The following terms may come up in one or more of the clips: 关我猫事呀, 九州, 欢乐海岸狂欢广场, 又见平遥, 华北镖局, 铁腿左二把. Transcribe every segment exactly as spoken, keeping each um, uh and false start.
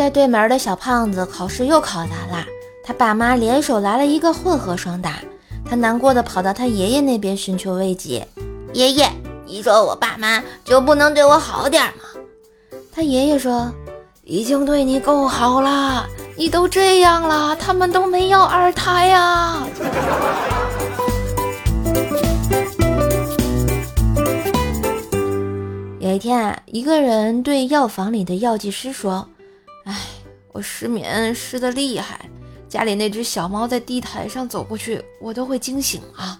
在对门的小胖子考试又考砸了，他爸妈联手来了一个混合双打，他难过的跑到他爷爷那边寻求慰藉。爷爷，你说我爸妈就不能对我好点吗？他爷爷说，已经对你够好了，你都这样了，他们都没要二胎呀。有一天啊，一个人对药房里的药剂师说，哎，我失眠失得厉害，家里那只小猫在地毯上走过去，我都会惊醒啊。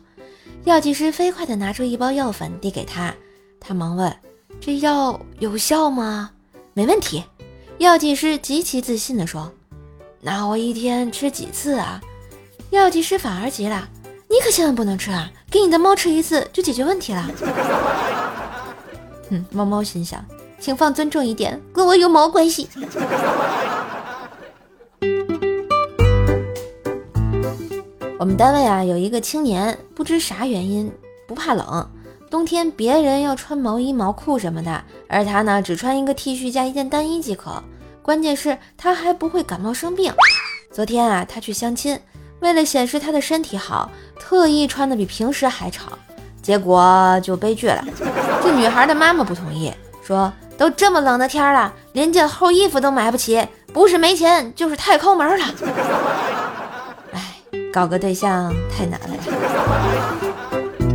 药剂师飞快地拿出一包药粉递给他，他忙问，这药有效吗？没问题。药剂师极其自信地说，那我一天吃几次啊？药剂师反而急了，你可千万不能吃啊，给你的猫吃一次就解决问题了。嗯，猫猫心想，请放尊重一点，跟我有毛关系。我们单位啊有一个青年，不知啥原因不怕冷，冬天别人要穿毛衣毛裤什么的，而他呢只穿一个 T 恤加一件单衣即可，关键是他还不会感冒生病。昨天啊他去相亲，为了显示他的身体好，特意穿得比平时还长，结果就悲剧了。这女孩的妈妈不同意，说都这么冷的天了，连件厚衣服都买不起，不是没钱就是太抠门了。哎，搞个对象太难了。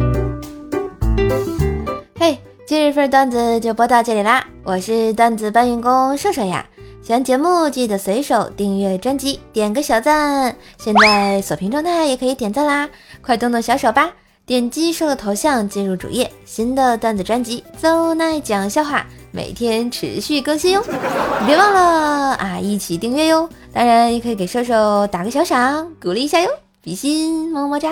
嘿，今日份段子就播到这里啦，我是段子搬运工射射呀。喜欢节目记得随手订阅专辑，点个小赞，现在锁屏状态也可以点赞啦，快动动小手吧。点击射手头像进入主页，新的段子专辑邹奈讲笑话每天持续更新哟，你别忘了啊，一起订阅哟。当然也可以给射手打个小赏鼓励一下哟，比心，么么哒。